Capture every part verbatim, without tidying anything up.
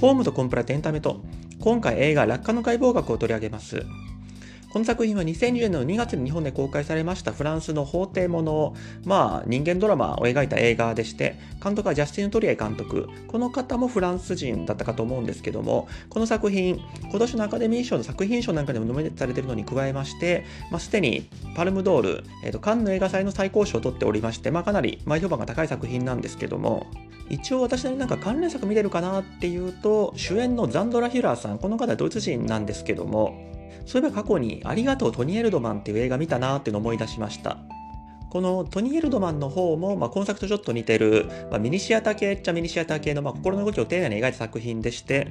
ホームとコンプラエンタメと、今回映画落下の解剖学を取り上げます。この作品はにせんにねんのにがつに日本で公開されましたフランスの法廷ものを、まあ、人間ドラマを描いた映画でして、監督はジャスティン・トリエ監督、この方もフランス人だったかと思うんですけども、この作品今年のアカデミー賞の作品賞なんかでもノミネートされているのに加えまして、まあ、すでにパルムドール、えーと、カンヌ映画祭の最高賞を取っておりまして、まあ、かなり前評判が高い作品なんですけども、一応私なりなんか関連作見れるかなっていうと、主演のザンドラ・ヒュラーさん、この方はドイツ人なんですけども、そういえば過去にありがとうトニー・エルドマンっていう映画見たなーっていうのを思い出しました。このトニー・エルドマンの方も、まあ、今作とちょっと似てる、まあ、ミニシアター系っちゃミニシアター系の、まあ、心の動きを丁寧に描いた作品でして、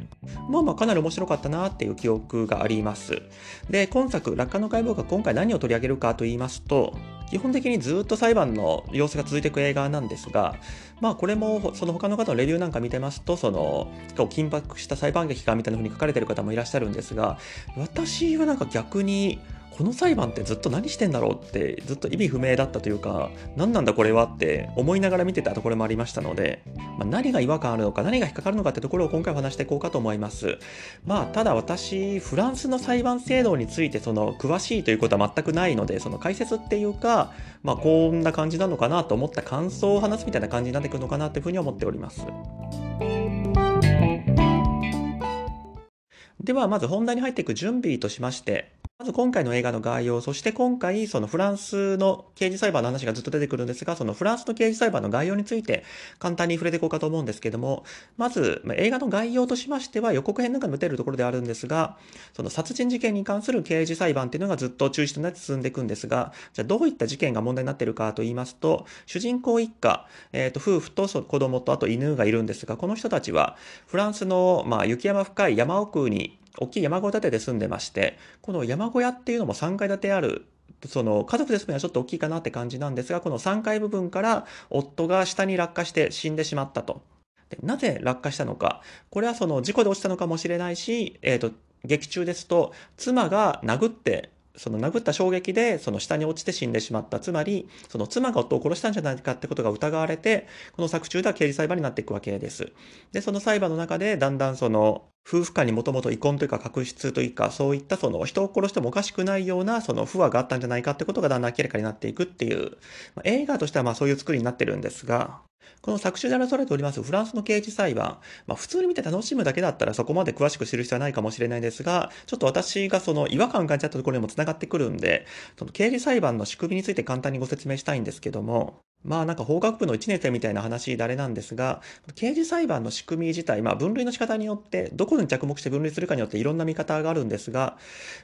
まあ、まあかなり面白かったなーっていう記憶があります。で、今作落下の解剖学が今回何を取り上げるかと言いますと、基本的にずっと裁判の様子が続いていく映画なんですが、まあこれもその他の方のレビューなんか見てますと、その緊迫した裁判劇かみたいな風に書かれている方もいらっしゃるんですが、私はなんか逆にこの裁判ってずっと何してんだろうってずっと意味不明だったというか、何なんだこれはって思いながら見てたところもありましたので、まあ、何が違和感あるのか何が引っかかるのかってところを今回お話していこうかと思います。まあただ私フランスの裁判制度についてその詳しいということは全くないので、その解説っていうか、まあこんな感じなのかなと思った感想を話すみたいな感じになってくるのかなっていうふうに思っております。ではまず本題に入っていく準備としまして、まず今回の映画の概要、そして今回そのフランスの刑事裁判の話がずっと出てくるんですが、そのフランスの刑事裁判の概要について簡単に触れていこうかと思うんですけども、まず映画の概要としましては、予告編なんかにも出るところであるんですが、その殺人事件に関する刑事裁判っていうのがずっと中心となって進んでいくんですが、じゃあどういった事件が問題になっているかと言いますと、主人公一家、えー、と夫婦と子供とあと犬がいるんですが、この人たちはフランスの、まあ、雪山深い山奥に大きい山小屋建てで住んでまして、この山小屋っていうのもさんがい建てある、その家族で住むにはちょっと大きいかなって感じなんですが、このさんがい部分から夫が下に落下して死んでしまったと。で、なぜ落下したのか、これはその事故で落ちたのかもしれないし、えーと、劇中ですと妻が殴ってその殴った衝撃でその下に落ちて死んでしまった、つまりその妻が夫を殺したんじゃないかってことが疑われて、この作中では刑事裁判になっていくわけです。で、その裁判の中でだんだんその夫婦間にもともと遺恨というか確執というか、そういったその人を殺してもおかしくないようなその不和があったんじゃないかってことがだんだん明らかになっていくっていう、まあ、映画としてはまあそういう作りになってるんですが、この作中で表されておりますフランスの刑事裁判、まあ、普通に見て楽しむだけだったらそこまで詳しく知る必要はないかもしれないですが、ちょっと私がその違和感を感じたところにもつながってくるんで、その刑事裁判の仕組みについて簡単にご説明したいんですけども、まあなんか法学部のいちねん生みたいな話だれなんですが、刑事裁判の仕組み自体、まあ、分類の仕方によってどこに着目して分類するかによっていろんな見方があるんですが、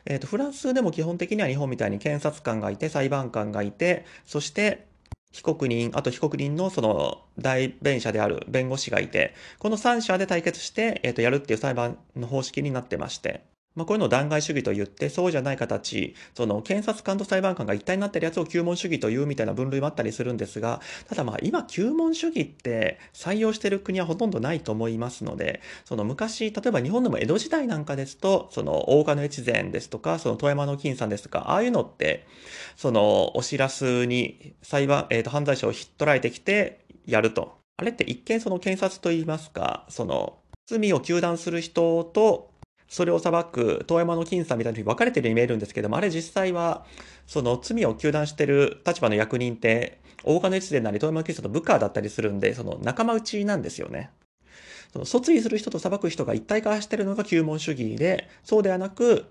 えーと、フランスでも基本的には日本みたいに検察官がいて裁判官がいて、そして被告人、あと被告人のその代弁者である弁護士がいて、このさん者で対決して、えーと、やるっていう裁判の方式になってまして、まあ、こういうのを弾劾主義と言って、そうじゃない形、その検察官と裁判官が一体になってるやつを糾問主義というみたいな分類もあったりするんですが、ただまあ今糾問主義って採用してる国はほとんどないと思いますので、その昔、例えば日本でも江戸時代なんかですと、その大岡の越前ですとか、その富山の金さんですとか、ああいうのって、そのお知らすに裁判、えーと、犯罪者をひっ捕らえてきてやると。あれって一見その検察といいますか、その罪を糾弾する人と、それを裁く遠山の金さんみたいなふうに分かれてるように見えるんですけども、あれ実際はその罪を糾弾してる立場の役人って大岡の越前なり遠山の金さんの部下だったりするんで、その仲間内なんですよね。その訴追する人と裁く人が一体化してるのが糾問主義で、そうではなく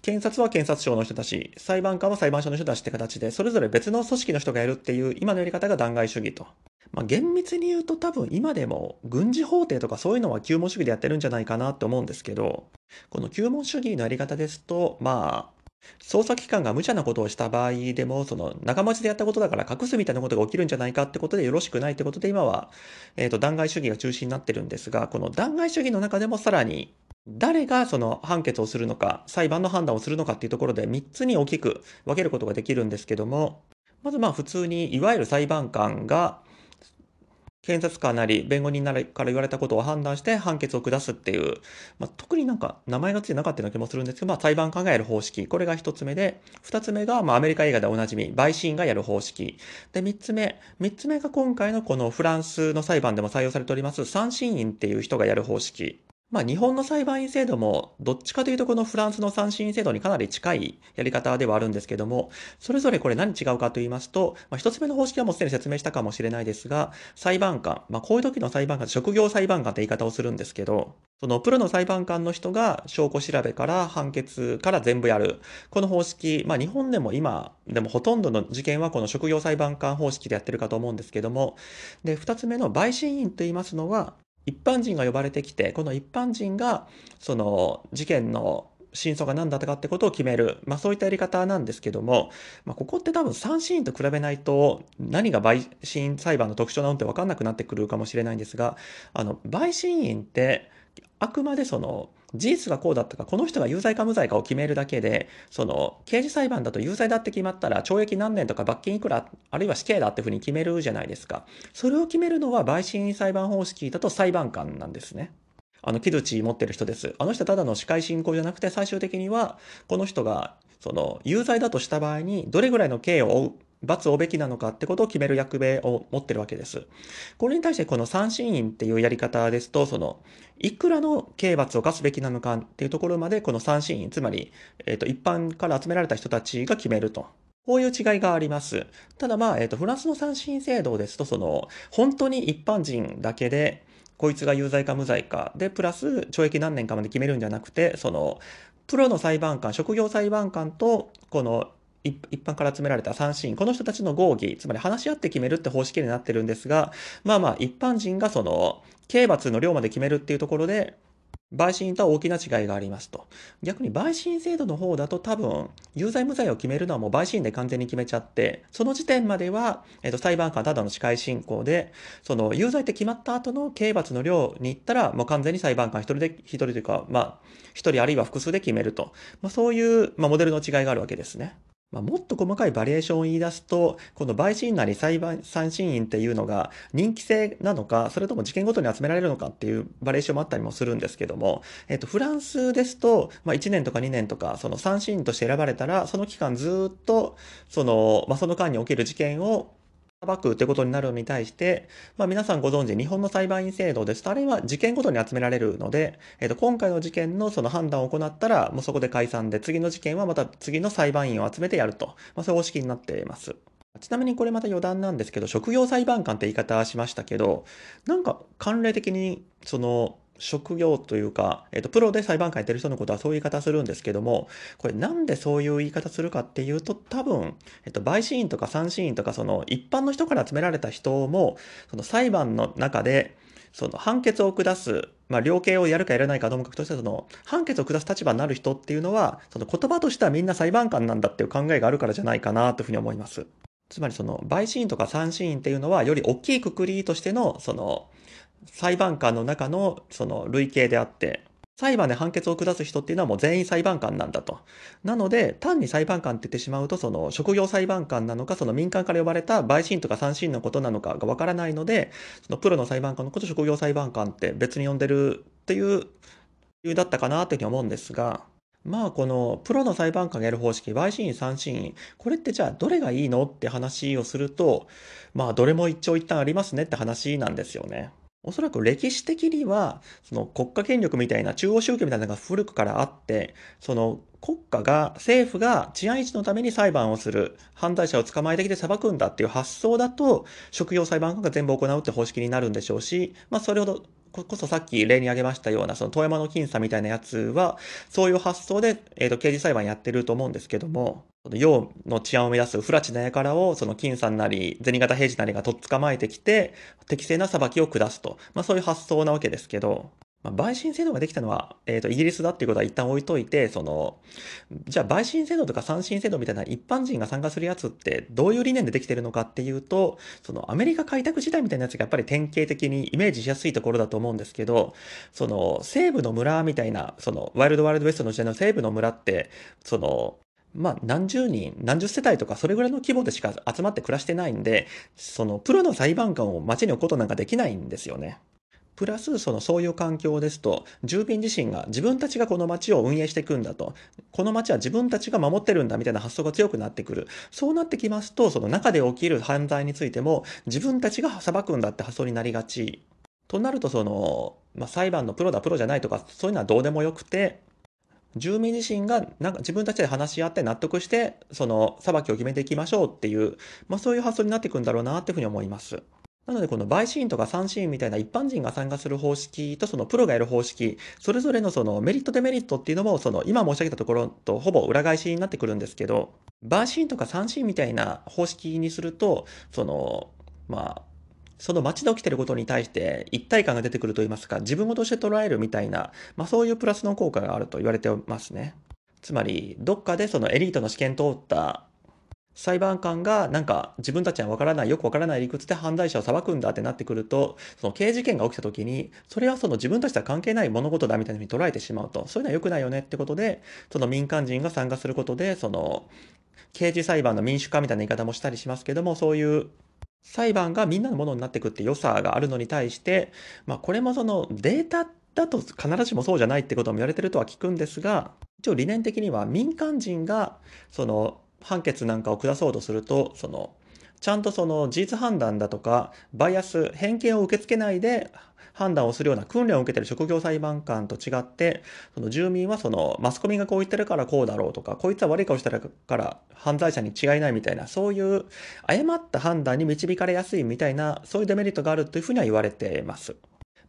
検察は検察庁の人だし裁判官は裁判所の人だしって形で、それぞれ別の組織の人がやるっていう今のやり方が弾劾主義と。まあ、厳密に言うと多分今でも軍事法廷とかそういうのは糾問主義でやってるんじゃないかなと思うんですけど、この糾問主義のやり方ですと、まあ捜査機関が無茶なことをした場合でも、その仲間内でやったことだから隠すみたいなことが起きるんじゃないかってことでよろしくないってことで、今はえーと弾劾主義が中心になってるんですが、この弾劾主義の中でもさらに誰がその判決をするのか裁判の判断をするのかっていうところでみっつに大きく分けることができるんですけども、まずまあ普通にいわゆる裁判官が検察官なり弁護人なりから言われたことを判断して判決を下すっていう、まあ、特になんか名前がついてなかったような気もするんですけど、まあ、裁判官がやる方式、これがひとつめで、ふたつめがまあアメリカ映画でおなじみ陪審がやる方式で、みっつめ3つ目が今回のこのフランスの裁判でも採用されております参審員っていう人がやる方式まあ、日本の裁判員制度も、どっちかというとこのフランスの参審制度にかなり近いやり方ではあるんですけども、それぞれこれ何違うかと言いますと、まあ、一つ目の方式はもうすでに説明したかもしれないですが、裁判官、まあ、こういう時の裁判官、職業裁判官って言い方をするんですけど、そのプロの裁判官の人が証拠調べから判決から全部やる。この方式、まあ日本でも今、でもほとんどの事件はこの職業裁判官方式でやってるかと思うんですけども、で、二つ目の陪審員と言いますのは、一般人が呼ばれてきて、この一般人がその事件の真相が何だったかってことを決める。まあそういったやり方なんですけども、まあここって多分参審員と比べないと何が陪審裁判の特徴なのって分かんなくなってくるかもしれないんですが、あの、陪審員ってあくまでその事実がこうだったか、この人が有罪か無罪かを決めるだけで、その刑事裁判だと有罪だって決まったら懲役何年とか罰金いくら、あるいは死刑だってふうに決めるじゃないですか。それを決めるのは陪審員裁判方式だと裁判官なんですね。あの、木槌持ってる人です。あの人はただの司会進行じゃなくて、最終的にはこの人がその有罪だとした場合にどれぐらいの刑を負う、罰を負うべきなのかってことを決める役目を持ってるわけです。これに対してこの参審員っていうやり方ですと、そのいくらの刑罰を課すべきなのかっていうところまでこの参審員、つまり、えーと、一般から集められた人たちが決めると。こういう違いがあります。ただまあ、えーと、フランスの参審制度ですと、その本当に一般人だけでこいつが有罪か無罪かで、プラス懲役何年かまで決めるんじゃなくて、そのプロの裁判官、職業裁判官とこの一般から集められた参審員、この人たちの合議、つまり話し合って決めるって方式になってるんですが、まあまあ一般人がその刑罰の量まで決めるっていうところで、陪審員とは大きな違いがありますと。逆に陪審制度の方だと多分、有罪無罪を決めるのはもう陪審員で完全に決めちゃって、その時点までは、えっと、裁判官ただの司会進行で、その有罪って決まった後の刑罰の量に行ったら、もう完全に裁判官一人で、一人というか、まあ、一人あるいは複数で決めると。まあそういう、まあモデルの違いがあるわけですね。まあ、もっと細かいバリエーションを言い出すと、この陪審員なり裁判参審員っていうのが人気性なのか、それとも事件ごとに集められるのかっていうバリエーションもあったりもするんですけども、えっと、フランスですと、まあ、いちねんとかにねんとか、その参審員として選ばれたら、その期間ずっと、その、まあ、その間に起きる事件を裁くということになるのに対して、まあ、皆さんご存知、日本の裁判員制度ですと、あれは事件ごとに集められるので、えっと、今回の事件のその判断を行ったら、もうそこで解散で、次の事件はまた次の裁判員を集めてやると、まあ、そういう方式になっています。ちなみにこれまた余談なんですけど、職業裁判官って言い方しましたけど、なんか慣例的に、その、職業というか、えっと、プロで裁判官やってる人のことはそういう言い方するんですけども、これなんでそういう言い方するかっていうと、多分、えっと、陪審員とか参審員とか、その一般の人から集められた人も、その裁判の中で、その判決を下す、まあ、量刑をやるかやらないかともかくとして、その判決を下す立場になる人っていうのは、その言葉としてはみんな裁判官なんだっていう考えがあるからじゃないかなというふうに思います。つまりその、陪審員とか参審員っていうのは、より大きい括りとしての、その、裁判官の中のその類型であって、裁判で判決を下す人っていうのはもう全員裁判官なんだと。なので、単に裁判官って言ってしまうと、その職業裁判官なのか、その民間から呼ばれた陪審とか参審のことなのかがわからないので、そのプロの裁判官のことを職業裁判官って別に呼んでるっていう理由だったかなというふうに思うんですが、まあこのプロの裁判官がやる方式、陪審員、参審員、これってじゃあどれがいいのって話をすると、まあどれも一長一短ありますねって話なんですよね。おそらく歴史的には、その国家権力みたいな中央集権みたいなのが古くからあって、その国家が、政府が治安維持のために裁判をする、犯罪者を捕まえてきて裁くんだっていう発想だと、職業裁判官が全部行うって方式になるんでしょうし、まあそれほど、こそさっき例に挙げましたような、その遠山の金さんみたいなやつは、そういう発想で、えっと、刑事裁判やってると思うんですけども、洋の治安を目指す不埒な輩を、その金さんなり、銭形平次なりがとっ捕まえてきて、適正な裁きを下すと。まあそういう発想なわけですけど、まあ、陪審制度ができたのは、えっと、イギリスだっていうことは一旦置いといて、その、じゃあ陪審制度とか参審制度みたいな一般人が参加するやつって、どういう理念でできてるのかっていうと、そのアメリカ開拓時代みたいなやつがやっぱり典型的にイメージしやすいところだと思うんですけど、その、西部の村みたいな、その、ワイルドワイルドウェストの時代の西部の村って、その、まあ、何十人、何十世帯とか、それぐらいの規模でしか集まって暮らしてないんで、その、プロの裁判官を街に置くことなんかできないんですよね。プラス、その、そういう環境ですと、住民自身が自分たちがこの街を運営していくんだと、この街は自分たちが守ってるんだみたいな発想が強くなってくる。そうなってきますと、その中で起きる犯罪についても、自分たちが裁くんだって発想になりがち。となるとその、まあ、裁判のプロだプロじゃないとかそういうのはどうでもよくて、住民自身がなんか自分たちで話し合って納得してその裁きを決めていきましょうっていう、まあ、そういう発想になっていくんだろうなっていうふうに思います。なのでこの陪審員とか参審員みたいな一般人が参加する方式とそのプロがやる方式、それぞれのそのメリットデメリットっていうのもその今申し上げたところとほぼ裏返しになってくるんですけど、陪審員とか参審員みたいな方式にするとそのまあその街で起きていることに対して一体感が出てくるといいますか、自分ごとして捉えるみたいな、まあ、そういうプラスの効果があると言われてますね。つまりどっかでそのエリートの試験通った裁判官がなんか自分たちは分からないよく分からない理屈で犯罪者を裁くんだってなってくると、その刑事事件が起きた時にそれはその自分たちとは関係ない物事だみたいなふうに捉えてしまうと、そういうのは良くないよねってことで、その民間人が参加することでその刑事裁判の民主化みたいな言い方もしたりしますけども、そういう裁判がみんなのものになっていくって良さがあるのに対して、まあ、これもそのデータだと必ずしもそうじゃないってことも言われてるとは聞くんですが、一応理念的には民間人がその判決なんかを下そうとするとそのちゃんとその事実判断だとかバイアス偏見を受け付けないで判断をするような訓練を受けている職業裁判官と違って、その住民はそのマスコミがこう言ってるからこうだろうとか、こいつは悪い顔してるから犯罪者に違いないみたいな、そういう誤った判断に導かれやすいみたいな、そういうデメリットがあるというふうには言われています。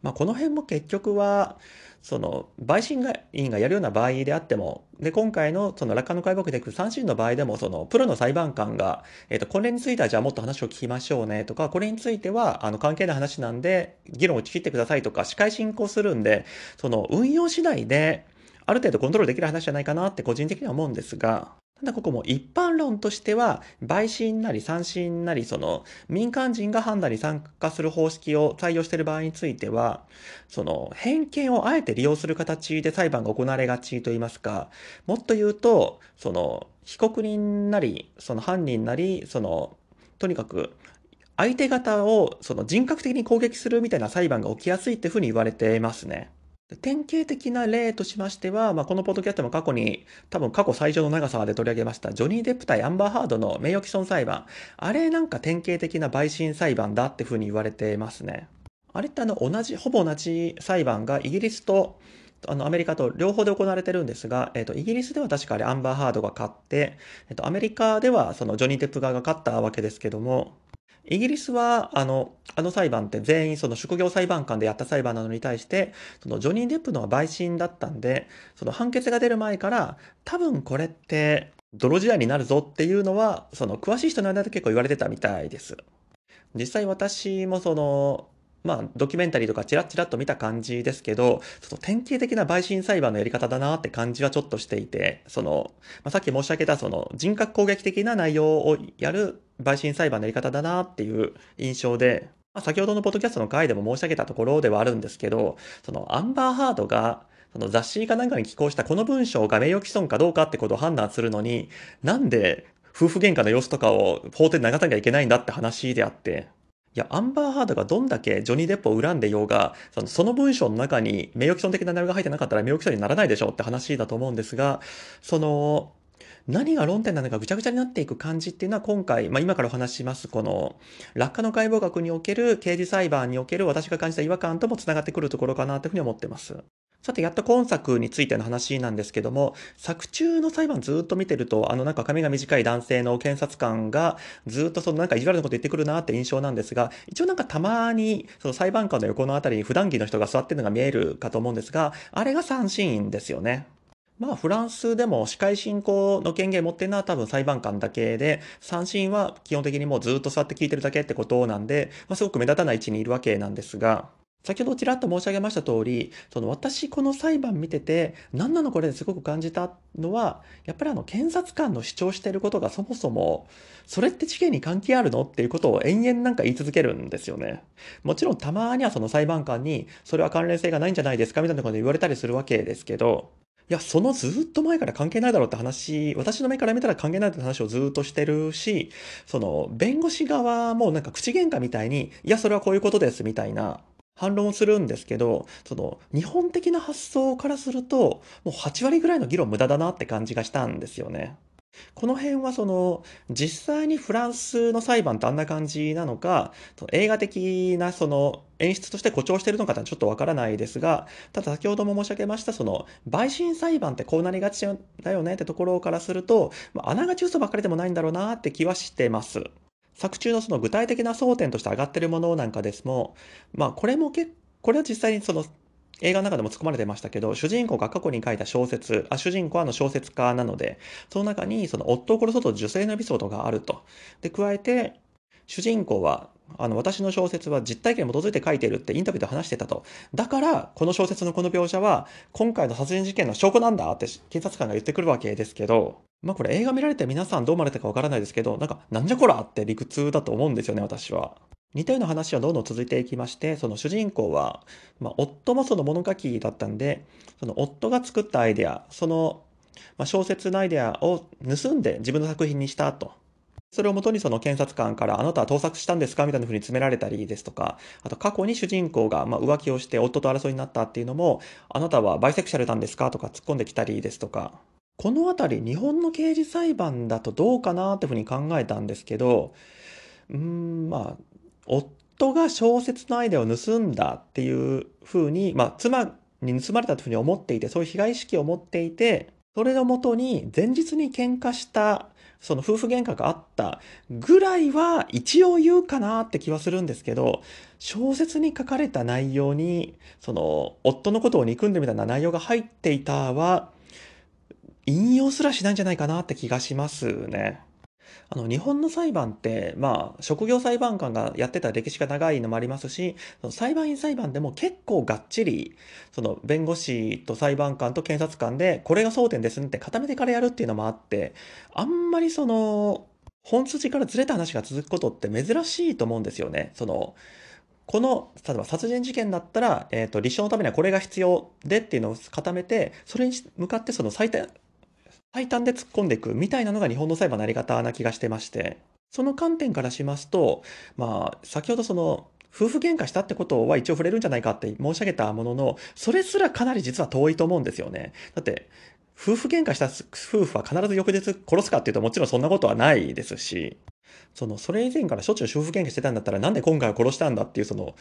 まあ、この辺も結局はその陪審員がやるような場合であっても、で今回のその楽観の解剖でいく参審の場合でも、そのプロの裁判官が、えーと、これについてはじゃあもっと話を聞きましょうねとか、これについてはあの関係ない話なんで議論を打ち切ってくださいとか司会進行するんで、その運用次第である程度コントロールできる話じゃないかなって個人的には思うんですが、ただここも一般論としては陪審なり参審なりその民間人が判断に参加する方式を採用している場合については、その偏見をあえて利用する形で裁判が行われがちといいますか、もっと言うとその被告人なりその犯人なりそのとにかく相手方をその人格的に攻撃するみたいな裁判が起きやすいってふうに言われていますね。典型的な例としましては、まあ、このポッドキャストも過去に多分過去最長の長さで取り上げましたジョニー・デップ対アンバー・ハードの名誉毀損裁判、あれなんか典型的な陪審裁判だってふうに言われてますね。あれってあの同じほぼ同じ裁判がイギリスとあのアメリカと両方で行われてるんですが、えーと、イギリスでは確かあれアンバー・ハードが勝って、えーと、アメリカではそのジョニー・デップ側が勝ったわけですけども、イギリスはあの、あの裁判って全員その職業裁判官でやった裁判なのに対して、そのジョニー・デップのは陪審だったんで、その判決が出る前から多分これって泥仕合になるぞっていうのはその詳しい人の間で結構言われてたみたいです。実際私もそのまあドキュメンタリーとかチラッチラッと見た感じですけど、ちょっと典型的な陪審裁判のやり方だなって感じはちょっとしていて、その、まあ、さっき申し上げたその人格攻撃的な内容をやる陪審裁判のやり方だなっていう印象で、まあ、先ほどのポッドキャストの回でも申し上げたところではあるんですけど、そのアンバーハードがその雑誌かなんかに寄稿したこの文章が名誉毀損かどうかってことを判断するのに、なんで夫婦喧嘩の様子とかを法廷に流さなきゃいけないんだって話であって、いやアンバーハードがどんだけジョニー・デップを恨んでようが、その、その文章の中に名誉毀損的な内容が入ってなかったら名誉毀損にならないでしょって話だと思うんですが、その何が論点なのかぐちゃぐちゃになっていく感じっていうのは今回、まあ、今からお話ししますこの楽観の解剖学における刑事裁判における私が感じた違和感ともつながってくるところかなというふうに思ってます。さてやっと今作についての話なんですけども、作中の裁判ずっと見てると、あのなんか髪が短い男性の検察官がずっとそのなんか意地悪なこと言ってくるなって印象なんですが、一応なんかたまにその裁判官の横のあたりに普段着の人が座ってるのが見えるかと思うんですが、あれが参審員ですよね。まあフランスでも司会進行の権限持ってるのは多分裁判官だけで、参審員は基本的にもうずっと座って聞いてるだけってことなんで、まあ、すごく目立たない位置にいるわけなんですが、先ほどちらっと申し上げました通り、その私この裁判見てて何なのこれですごく感じたのは、やっぱりあの検察官の主張していることがそもそもそれって事件に関係あるのっていうことを延々なんか言い続けるんですよね。もちろんたまにはその裁判官にそれは関連性がないんじゃないですかみたいなことで言われたりするわけですけど、いやそのずっと前から関係ないだろうって話、私の目から見たら関係ないって話をずっとしてるし、その弁護士側もなんか口喧嘩みたいに、いやそれはこういうことですみたいな反論をするんですけど、その日本的な発想からするともうはち割ぐらいの議論無駄だなって感じがしたんですよね。この辺はその実際にフランスの裁判ってあんな感じなのか、映画的なその演出として誇張しているのかとはちょっとわからないですが、ただ先ほども申し上げましたその陪審裁判ってこうなりがちだよねってところからすると、あながち嘘ばっかりでもないんだろうなって気はしてます。作中のその具体的な争点として上がっているものなんかですも、まあこれも結これは実際にその映画の中でも突っ込まれてましたけど、主人公が過去に書いた小説、あ主人公はあの小説家なので、その中にその夫を殺そうと女性のエピソードがあると。で、加えて、主人公は、あの私の小説は実体験に基づいて書いているってインタビューで話してたと。だから、この小説のこの描写は、今回の殺人事件の証拠なんだって警察官が言ってくるわけですけど、まあこれ映画見られて皆さんどう思われたかわからないですけど、なんか、なんじゃこらって理屈だと思うんですよね、私は。似たような話はどんどん続いていきまして、その主人公は、まあ、夫もその物書きだったんで、その夫が作ったアイデア、その、まあ、小説のアイデアを盗んで自分の作品にしたと。それをもとにその検察官から「あなたは盗作したんですか?」みたいなふうに詰められたりですとか、あと過去に主人公がまあ浮気をして夫と争いになったっていうのも「あなたはバイセクシャルなんですか?」とか突っ込んできたりですとか。この辺り日本の刑事裁判だとどうかなっていうふうに考えたんですけど、うーんまあ夫が小説のアイデアを盗んだっていうふうに、まあ、妻に盗まれたというふうに思っていて、そういう被害意識を持っていて、それのもとに前日に喧嘩した、その夫婦喧嘩があったぐらいは一応言うかなって気はするんですけど、小説に書かれた内容に、その夫のことを憎んでみたいな内容が入っていたは、引用すらしないんじゃないかなって気がしますね。あの日本の裁判って、まあ、職業裁判官がやってた歴史が長いのもありますし、裁判員裁判でも結構がっちりその弁護士と裁判官と検察官でこれが争点ですねって固めてからやるっていうのもあって、あんまりその本筋からずれた話が続くことって珍しいと思うんですよね。そのこの例えば殺人事件だったら、えーと立証のためにはこれが必要でっていうのを固めて、それに向かってその最短最短で突っ込んでいくみたいなのが日本の裁判のやり方な気がしてまして、その観点からしますと、まあ先ほどその夫婦喧嘩したってことは一応触れるんじゃないかって申し上げたものの、それすらかなり実は遠いと思うんですよね。だって夫婦喧嘩した夫婦は必ず翌日殺すかっていうと、もちろんそんなことはないですし、そのそれ以前からしょっちゅう夫婦喧嘩してたんだったら、なんで今回は殺したんだっていう、その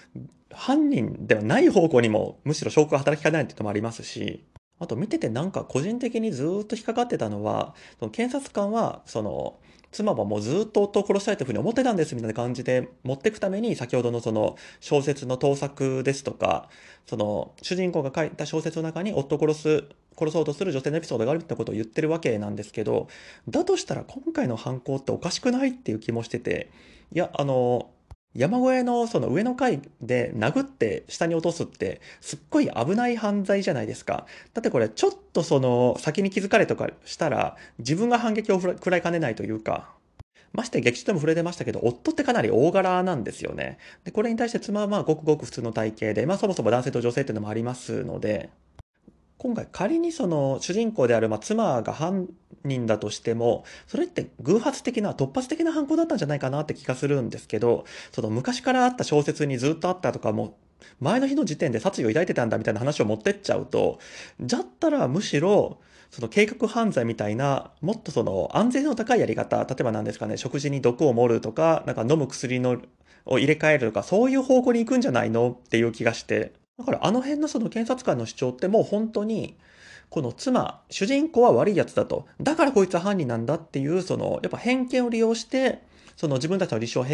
犯人ではない方向にもむしろ証拠が働きかないっていうのもありますし。あと見ててなんか個人的にずっと引っかかってたのは、その検察官はその妻はもうずっと夫を殺したいというふうに思ってたんですみたいな感じで持っていくために、先ほどのその小説の盗作ですとか、その主人公が書いた小説の中に夫を殺す殺そうとする女性のエピソードがあるってことを言ってるわけなんですけど、だとしたら今回の犯行っておかしくないっていう気もしてて、いやあの山越えのその上の階で殴って下に落とすってすっごい危ない犯罪じゃないですか。だってこれちょっとその先に気づかれとかしたら自分が反撃を食らいかねないというか、まして劇中でも触れてましたけど、夫ってかなり大柄なんですよね。でこれに対して妻はまあごくごく普通の体型で、まあそもそも男性と女性っていうのもありますので、今回仮にその主人公であるまあ妻が犯人だとしても、それって偶発的な突発的な犯行だったんじゃないかなって気がするんですけど、その昔からあった小説にずっとあったとか、もう前の日の時点で殺意を抱いてたんだみたいな話を持ってっちゃうと、じゃったらむしろその計画犯罪みたいな、もっとその安全性の高いやり方、例えば何ですかね、食事に毒を盛るとか、なんか飲む薬のを入れ替えるとか、そういう方向に行くんじゃないのっていう気がして、だからあの辺のその検察官の主張ってもう本当に、この妻、主人公は悪いやつだと。だからこいつは犯人なんだっていう、その、やっぱ偏見を利用して、その自分たちの立証を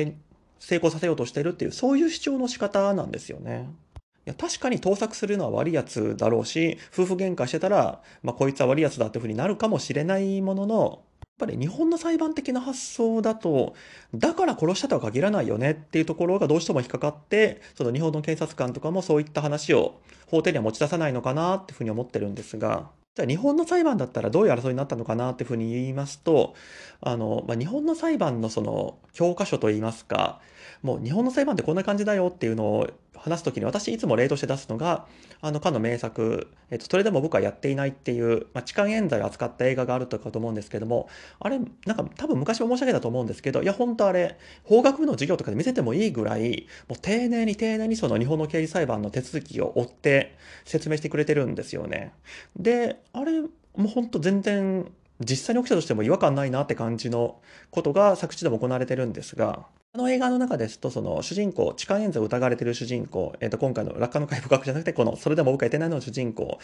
成功させようとしてるっていう、そういう主張の仕方なんですよね。いや、確かに盗作するのは悪いやつだろうし、夫婦喧嘩してたら、まあこいつは悪いやつだっていうふうになるかもしれないものの、やっぱり日本の裁判的な発想だと、だから殺したとは限らないよねっていうところがどうしても引っかかって、その日本の検察官とかもそういった話を法廷には持ち出さないのかなっていうふうに思ってるんですが、じゃあ日本の裁判だったらどういう争いになったのかなっていうふうに言いますと、あの、まあ、日本の裁判のその教科書といいますか、もう日本の裁判ってこんな感じだよっていうのを話すときに、私いつも例として出すのが、あの、かの名作、えっと、それでも僕はやっていないっていう、まあ、痴漢冤罪を扱った映画があるとかと思うんですけども、あれ、なんか多分昔も申し上げたと思うんですけど、いや、本当あれ、法学部の授業とかで見せてもいいぐらい、もう丁寧に丁寧にその日本の刑事裁判の手続きを追って説明してくれてるんですよね。で、あれ、もう本当全然、実際に起きたとしても違和感ないなって感じのことが作中でも行われてるんですが、あの映画の中ですと、その主人公、痴漢冤罪を疑われている主人公、えー、と今回の落下の解剖学じゃなくて、このそれでも僕は言ってないの主人公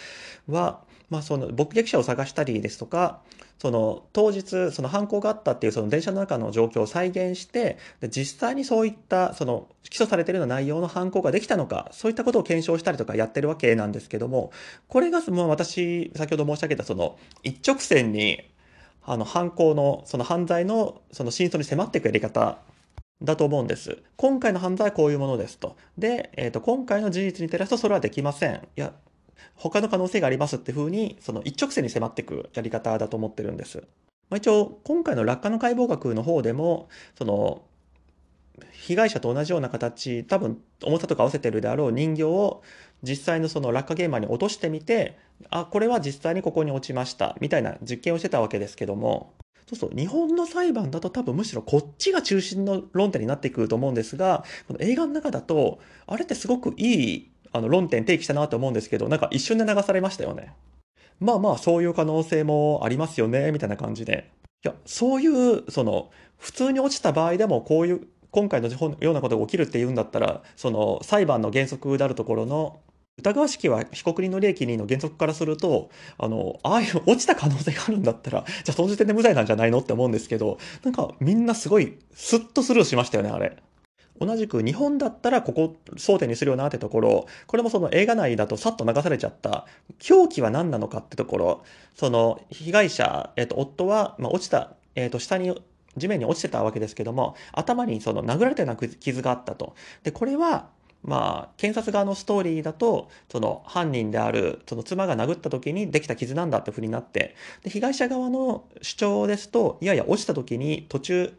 は、まあ、その目撃者を探したりですとか、その当日その犯行があったっていうその電車の中の状況を再現して、で実際にそういったその起訴されているような内容の犯行ができたのか、そういったことを検証したりとかやってるわけなんですけども、これがもう私先ほど申し上げたその一直線にあの犯行のその犯罪のその真相に迫っていくやり方だと思うんです。今回の犯罪はこういうものですと。で、えーと、今回の事実に照らすとそれはできません。いや、他の可能性がありますっていうふうに、その一直線に迫っていくやり方だと思ってるんです。まあ、一応、今回の落下の解剖学の方でも、その、被害者と同じような形、多分重さとか合わせてるであろう人形を実際のその落下現場に落としてみて、あ、これは実際にここに落ちました、みたいな実験をしてたわけですけども、そうそう、日本の裁判だと多分むしろこっちが中心の論点になってくると思うんですが、この映画の中だとあれってすごくいいあの論点提起したなと思うんですけど、なんか一瞬で流されましたよね。まあまあそういう可能性もありますよねみたいな感じで、いやそういうその普通に落ちた場合でもこういう今回のようなことが起きるっていうんだったら、その裁判の原則であるところの疑わしきは被告人の利益にの原則からすると、あの、ああいう落ちた可能性があるんだったら、じゃあその時点で無罪なんじゃないのって思うんですけど、なんかみんなすごいスッとスルーしましたよね、あれ。同じく日本だったらここ争点にするよなってところ、これもその映画内だとさっと流されちゃった、凶器は何なのかってところ、その被害者、えっと、夫は、まあ、落ちた、えっと、下に、地面に落ちてたわけですけども、頭にその殴られたような傷があったと。で、これは、まあ、検察側のストーリーだと、その犯人であるその妻が殴った時にできた傷なんだっていうふうになって、で被害者側の主張ですと、いやいや落ちた時に途中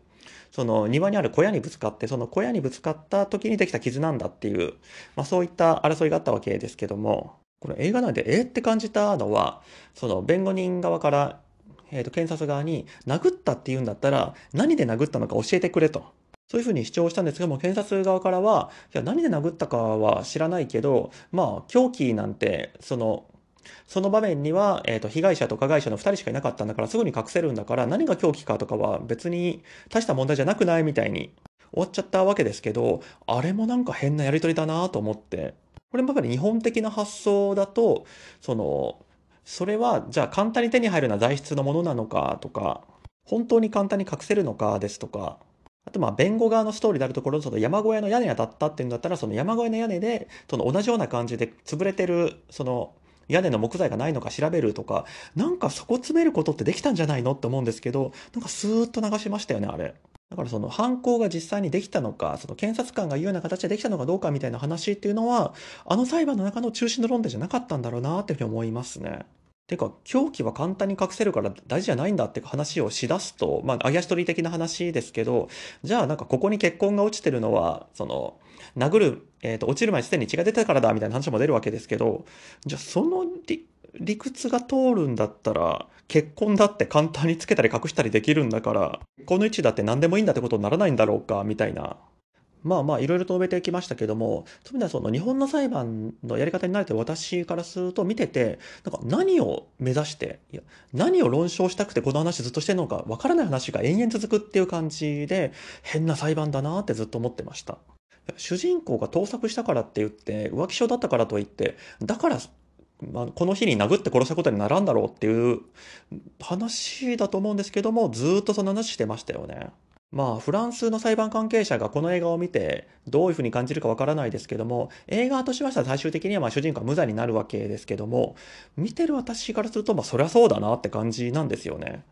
その庭にある小屋にぶつかって、その小屋にぶつかった時にできた傷なんだっていう、まあ、そういった争いがあったわけですけども、この映画内でえーって感じたのは、その弁護人側から、えーと検察側に殴ったっていうんだったら何で殴ったのか教えてくれと。そういうふうに主張したんですけども、検察側からは、いや、何で殴ったかは知らないけど、まあ、凶器なんて、その、その場面には、えっと、被害者と加害者のふたりしかいなかったんだから、すぐに隠せるんだから、何が凶器かとかは別に大した問題じゃなくないみたいに終わっちゃったわけですけど、あれもなんか変なやりとりだなと思って、これもやっぱり日本的な発想だと、その、それは、じゃあ簡単に手に入るような材質のものなのかとか、本当に簡単に隠せるのかですとか、あとまあ弁護側のストーリーであるところ、その山小屋の屋根が当たったっていうんだったら、その山小屋の屋根でその同じような感じで潰れてるその屋根の木材がないのか調べるとか、なんかそこ詰めることってできたんじゃないのって思うんですけど、なんかスーッと流しましたよね、あれ。だからその犯行が実際にできたのか、その検察官が言うような形でできたのかどうかみたいな話っていうのは、あの裁判の中の中心の論点じゃなかったんだろうなっていうふうに思いますね。てか凶器は簡単に隠せるから大事じゃないんだって話をしだすと、まあ、あやし取り的な話ですけど、じゃあなんかここに血痕が落ちてるのはその殴る、えー、と落ちる前にすでに血が出てたからだみたいな話も出るわけですけど、じゃあその理、理屈が通るんだったら血痕だって簡単につけたり隠したりできるんだから、この位置だって何でもいいんだってことにならないんだろうかみたいな。まあまあいろいろと述べてきましたけども、そういう意味ではその日本の裁判のやり方に慣れて私からすると見てて、なんか何を目指して、いや何を論証したくてこの話ずっとしてるのかわからない話が延々続くっていう感じで、変な裁判だなってずっと思ってました。主人公が盗作したからって言って、浮気症だったからといって、だからまあ、この日に殴って殺したことにならんだろうっていう話だと思うんですけども、ずっとその話してましたよね。まあ、フランスの裁判関係者がこの映画を見てどういうふうに感じるかわからないですけども、映画としましては最終的にはまあ主人公は無罪になるわけですけども、見てる私からするとまあそりゃそうだなって感じなんですよね。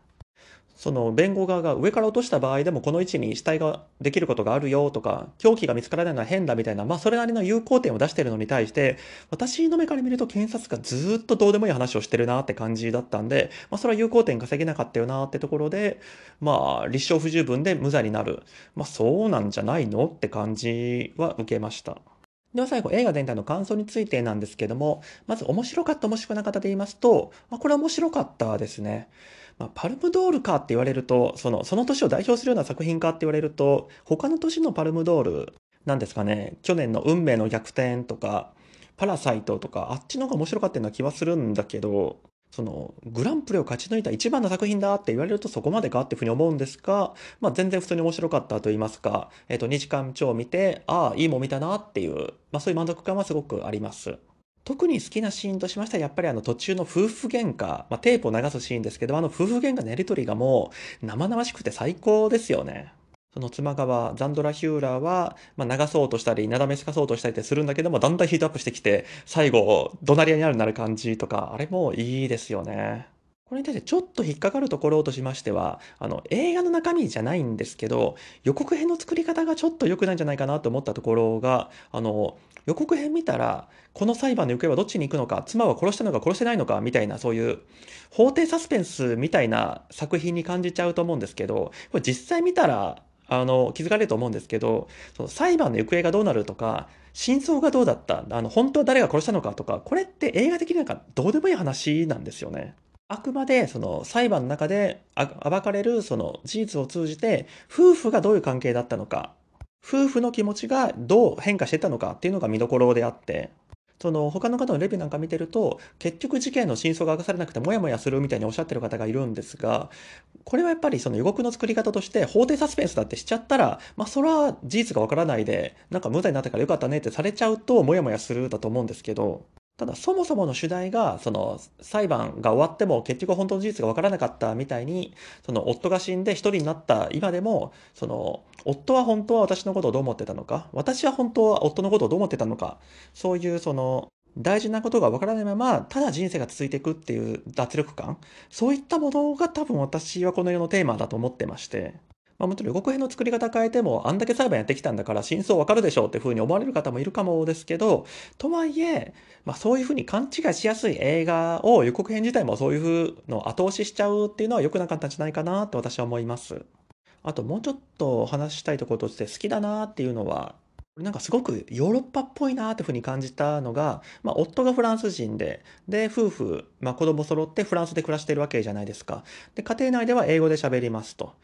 その弁護側が上から落とした場合でもこの位置に死体ができることがあるよとか、凶器が見つからないのは変だみたいな、まあそれなりの有効点を出してるのに対して、私の目から見ると検察がずっとどうでもいい話をしてるなって感じだったんで、まあそれは有効点稼げなかったよなってところで、まあ立証不十分で無罪になる、まあそうなんじゃないのって感じは受けました。では最後、映画全体の感想についてなんですけども、まず面白かった面白くなかったで言いますと、まあ、これは面白かったですね。まあ、パルムドールかって言われると、その、その年を代表するような作品かって言われると、他の年のパルムドールなんですかね、去年の運命の逆転とか、パラサイトとか、あっちの方が面白かったような気はするんだけど、そのグランプリを勝ち抜いた一番の作品だって言われるとそこまでかっていうふうに思うんですが、まあ、全然普通に面白かったと言いますか、えっと、にじかんちょう見て、ああいいもん見たなっていう、まあ、そういう満足感はすごくあります。特に好きなシーンとしましてはやっぱりあの途中の夫婦喧嘩、まあ、テープを流すシーンですけど、あの夫婦喧嘩のやり取りがもう生々しくて最高ですよね。その妻側ザンドラ・ヒューラーは、まあ、流そうとしたりなだめすかそうとしたりってするんだけども、だんだんヒートアップしてきて最後怒鳴り合いになるなる感じとか、あれもいいですよね。これに対してちょっと引っかかるところとしましては、あの映画の中身じゃないんですけど、予告編の作り方がちょっと良くないんじゃないかなと思ったところが、あの予告編見たらこの裁判の行方はどっちに行くのか、妻は殺したのか殺してないのかみたいな、そういう法廷サスペンスみたいな作品に感じちゃうと思うんですけど、これ実際見たらあの気づかれると思うんですけど、その裁判の行方がどうなるとか、真相がどうだった、あの本当は誰が殺したのかとか、これって映画的になんかどうでもいい話なんですよね。あくまでその裁判の中で暴かれるその事実を通じて、夫婦がどういう関係だったのか、夫婦の気持ちがどう変化していったのかっていうのが見どころであって、その他の方のレビューなんか見てると、結局事件の真相が明かされなくてモヤモヤするみたいにおっしゃってる方がいるんですが、これはやっぱりその予告の作り方として法廷サスペンスだってしちゃったら、まあそれは事実がわからないでなんか無罪になったからよかったねってされちゃうとモヤモヤするだと思うんですけど、ただそもそもの主題がその裁判が終わっても結局本当の事実が分からなかったみたいに、その夫が死んで一人になった今でも、その夫は本当は私のことをどう思ってたのか、私は本当は夫のことをどう思ってたのか、そういうその大事なことが分からないままただ人生が続いていくっていう脱力感、そういったものが多分私はこの世のテーマだと思ってまして、まあもちろん予告編の作り方変えても、あんだけ裁判やってきたんだから真相わかるでしょうっていうふうに思われる方もいるかもですけど、とはいえ、まあそういうふうに勘違いしやすい映画を予告編自体もそういうの後押ししちゃうっていうのは良くなかったんじゃないかなと私は思います。あともうちょっと話したいところとして好きだなっていうのは、なんかすごくヨーロッパっぽいなっていうふうに感じたのが、まあ、夫がフランス人で、で夫婦、まあ、子供揃ってフランスで暮らしてるわけじゃないですか。で家庭内では英語で喋りますと。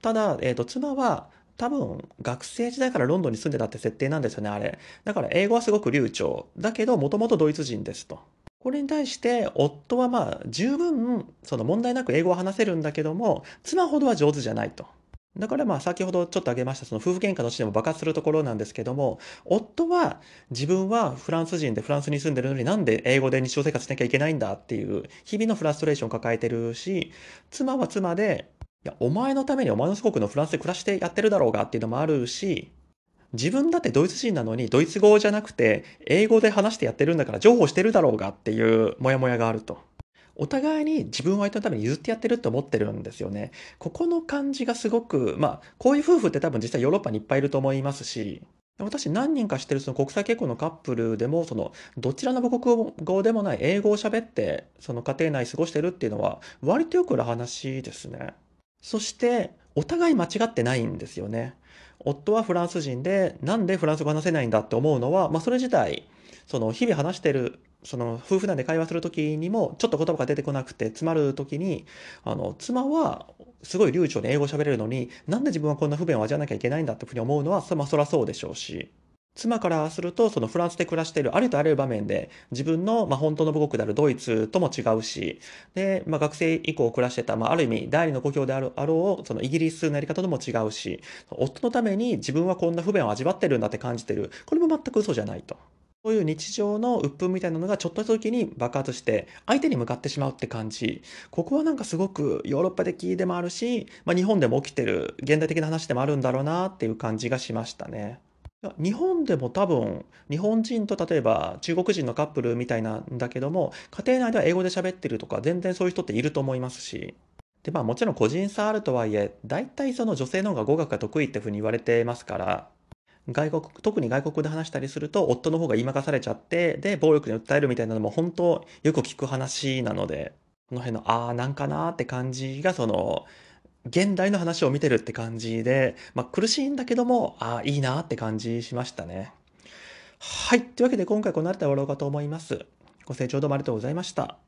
ただ、えーと、妻は多分学生時代からロンドンに住んでたって設定なんですよね、あれ。だから英語はすごく流暢だけど、もともとドイツ人ですと。これに対して夫はまあ十分その問題なく英語を話せるんだけども、妻ほどは上手じゃないと。だからまあ先ほどちょっと挙げましたその夫婦喧嘩のシーンも爆発するところなんですけども、夫は自分はフランス人でフランスに住んでるのになんで英語で日常生活しなきゃいけないんだっていう日々のフラストレーションを抱えてるし、妻は妻で、いやお前のためにお前の祖国のフランスで暮らしてやってるだろうがっていうのもあるし、自分だってドイツ人なのにドイツ語じゃなくて英語で話してやってるんだから譲歩してるだろうがっていうモヤモヤがあると。お互いに自分を相手のために譲ってやってるって思ってるんですよね。ここの感じがすごく、まあこういう夫婦って多分実際ヨーロッパにいっぱいいると思いますし、私何人か知ってるその国際結婚のカップルでも、そのどちらの母国語でもない英語を喋ってその家庭内過ごしてるっていうのは割とよくある話ですね。そしてお互い間違ってないんですよね。夫はフランス人でなんでフランス語話せないんだって思うのは、まあそれ自体その日々話してるその夫婦なんで会話する時にもちょっと言葉が出てこなくて詰まる時に、あの妻はすごい流暢に英語を喋れるのになんで自分はこんな不便を味わわなきゃいけないんだってふうに思うのは、まあそりゃそうでしょうし、妻からするとそのフランスで暮らしているありとあらゆる場面で自分のまあ本当の母国であるドイツとも違うし、で、まあ、学生以降暮らしてた、まあ、ある意味第二の故郷であるあろうそのイギリスのやり方とも違うし、夫のために自分はこんな不便を味わってるんだって感じてる、これも全く嘘じゃないと。そういう日常の鬱憤みたいなのがちょっとした時に爆発して相手に向かってしまうって感じ、ここはなんかすごくヨーロッパ的でもあるし、まあ、日本でも起きてる現代的な話でもあるんだろうなっていう感じがしましたね。日本でも多分日本人と例えば中国人のカップルみたいなんだけども、家庭内では英語で喋ってるとか全然そういう人っていると思いますし、でまあもちろん個人差あるとはいえ、大体その女性の方が語学が得意ってふうに言われてますから、外国、特に外国で話したりすると夫の方が言い負かされちゃって、で暴力に訴えるみたいなのも本当よく聞く話なので、この辺のああなんかなーって感じがその現代の話を見てるって感じで、まあ、苦しいんだけどもああいいなって感じしましたね。はい、というわけで今回この辺りで終わろうかと思います。ご清聴どうもありがとうございました。